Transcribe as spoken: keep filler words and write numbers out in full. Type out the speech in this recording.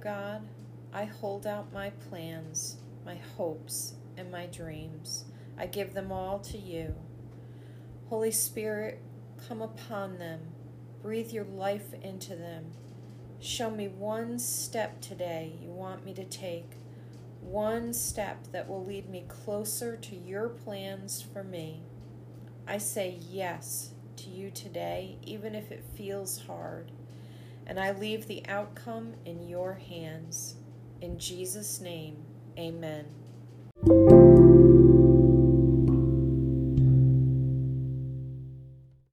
God, I hold out my plans, my hopes, and my dreams. I give them all to you. Holy Spirit, come upon them. Breathe your life into them. Show me one step today you want me to take, one step that will lead me closer to your plans for me. I say yes to you today, even if it feels hard, and I leave the outcome in your hands. In Jesus' name, amen.